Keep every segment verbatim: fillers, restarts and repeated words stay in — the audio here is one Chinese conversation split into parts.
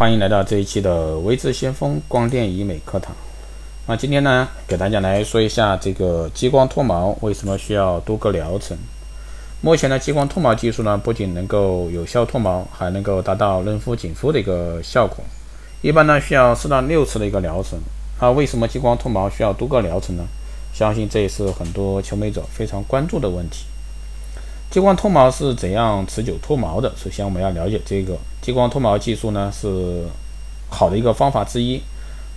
欢迎来到这一期的微智先锋光电医美课堂。那今天呢，给大家来说一下这个激光脱毛为什么需要多个疗程。目前的激光脱毛技术呢，不仅能够有效脱毛，还能够达到嫩肤紧肤的一个效果。一般呢需要四到六次的一个疗程。那为什么激光脱毛需要多个疗程呢？相信这也是很多求美者非常关注的问题。激光脱毛是怎样持久脱毛的？首先我们要了解这个激光脱毛技术呢，是好的一个方法之一。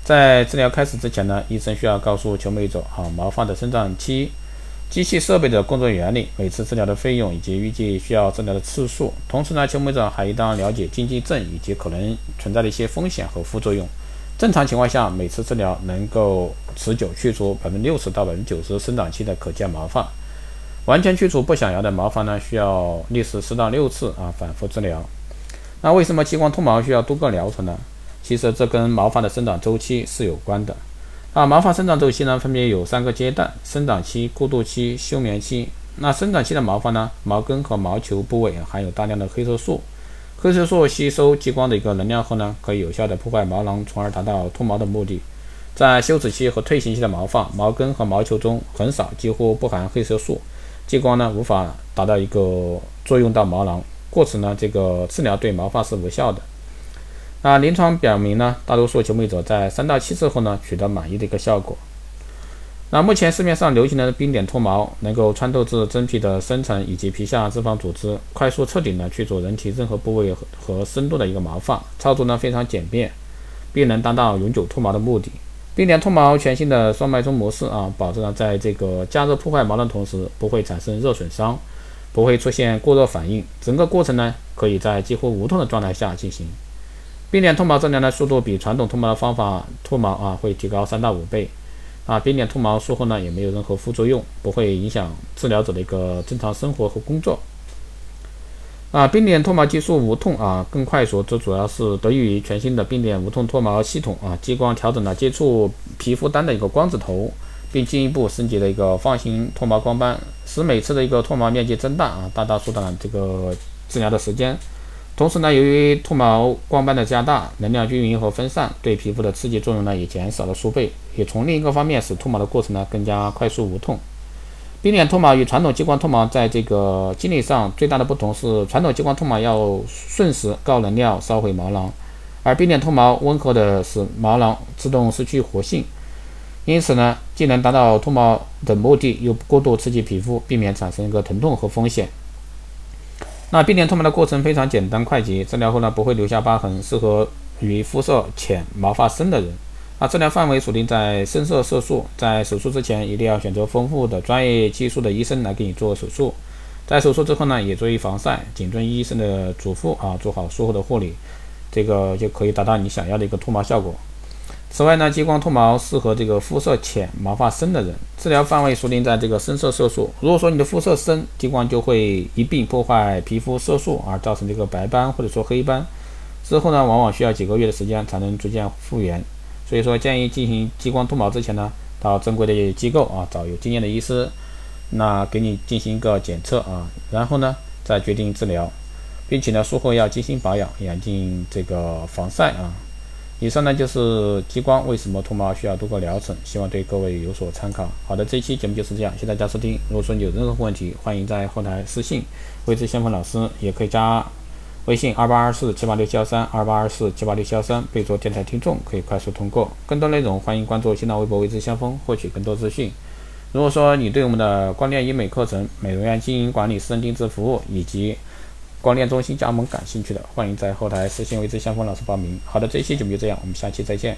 在治疗开始之前呢，医生需要告诉求美者啊毛发的生长期、机器设备的工作原理、每次治疗的费用以及预计需要治疗的次数。同时呢，求美者还应当了解禁忌症以及可能存在的一些风险和副作用。正常情况下，每次治疗能够持久去除 百分之六十 到 百分之九十 生长期的可见毛发。完全去除不想要的毛发呢，需要历时四到六次啊，反复治疗。那为什么激光脱毛需要多个疗程呢？其实这跟毛发的生长周期是有关的。啊，毛发生长周期呢，分别有三个阶段：生长期、过渡期、休眠期。那生长期的毛发呢，毛根和毛球部位含有大量的黑色素，黑色素吸收激光的一个能量后呢，可以有效的破坏毛囊，从而达到脱毛的目的。在休止期和退行期的毛发，毛根和毛球中很少，几乎不含黑色素。激光呢无法达到一个作用到毛囊，故此呢这个治疗对毛发是无效的。那临床表明呢，大多数求美者在三到七次后呢取得满意的一个效果。那目前市面上流行的冰点脱毛能够穿透至真皮的深层以及皮下脂肪组织，快速彻底呢去除人体任何部位和深度的一个毛发，操作呢非常简便，并能达到永久脱毛的目的。冰点脱毛全新的双脉冲模式啊，保证了在这个加热破坏毛囊的同时，不会产生热损伤，不会出现过热反应。整个过程呢，可以在几乎无痛的状态下进行。冰点脱毛治疗的速度比传统脱毛的方法脱毛啊会提高三到五倍。啊，冰点脱毛术后呢也没有任何副作用，不会影响治疗者的一个正常生活和工作。啊，冰点脱毛技术无痛啊，更快速，这主要是得益于全新的冰点无痛脱毛系统啊，激光调整了接触皮肤单的一个光子头，并进一步升级了一个放型脱毛光斑，使每次的一个脱毛面积增大啊，大大缩短这个治疗的时间。同时呢，由于脱毛光斑的加大，能量均匀和分散，对皮肤的刺激作用呢也减少了数倍，也从另一个方面使脱毛的过程呢更加快速无痛。冰点脱毛与传统激光脱毛在这个机理上最大的不同是，传统激光脱毛要瞬时高能量烧毁毛囊，而冰点脱毛温和的使毛囊自动失去活性，因此呢既能达到脱毛的目的，又不过度刺激皮肤，避免产生一个疼痛和风险。那冰点脱毛的过程非常简单快捷，治疗后呢不会留下疤痕，适合于肤色浅毛发深的人。那治疗范围锁定在深色色素，在手术之前一定要选择丰富的专业技术的医生来给你做手术，在手术之后呢也注意防晒，谨遵医生的嘱咐啊，做好术后的护理，这个就可以达到你想要的一个脱毛效果。此外呢，激光脱毛适合这个肤色浅毛发深的人，治疗范围锁定在这个深色色素。如果说你的肤色深，激光就会一并破坏皮肤色素，而造成这个白斑或者说黑斑，之后呢往往需要几个月的时间才能逐渐复原。所以说，建议进行激光脱毛之前呢，到正规的机构啊，找有经验的医师，那给你进行一个检测啊，然后呢再决定治疗，并且呢术后要精心保养，严禁这个防晒啊。以上呢就是激光为什么脱毛需要多个疗程，希望对各位有所参考。好的，这一期节目就是这样，谢谢大家收听。如果说你有任何问题，欢迎在后台私信微智先锋老师，也可以加微信二八二四七八六七幺三二八二四七八六七幺三，备注电台听众，可以快速通过。更多内容欢迎关注新浪微博微智先锋，获取更多资讯。如果说你对我们的光电医美课程、美容院经营管理、私人定制服务以及光电中心加盟感兴趣的，欢迎在后台私信微智先锋老师报名。好的，这一期就这样，我们下期再见。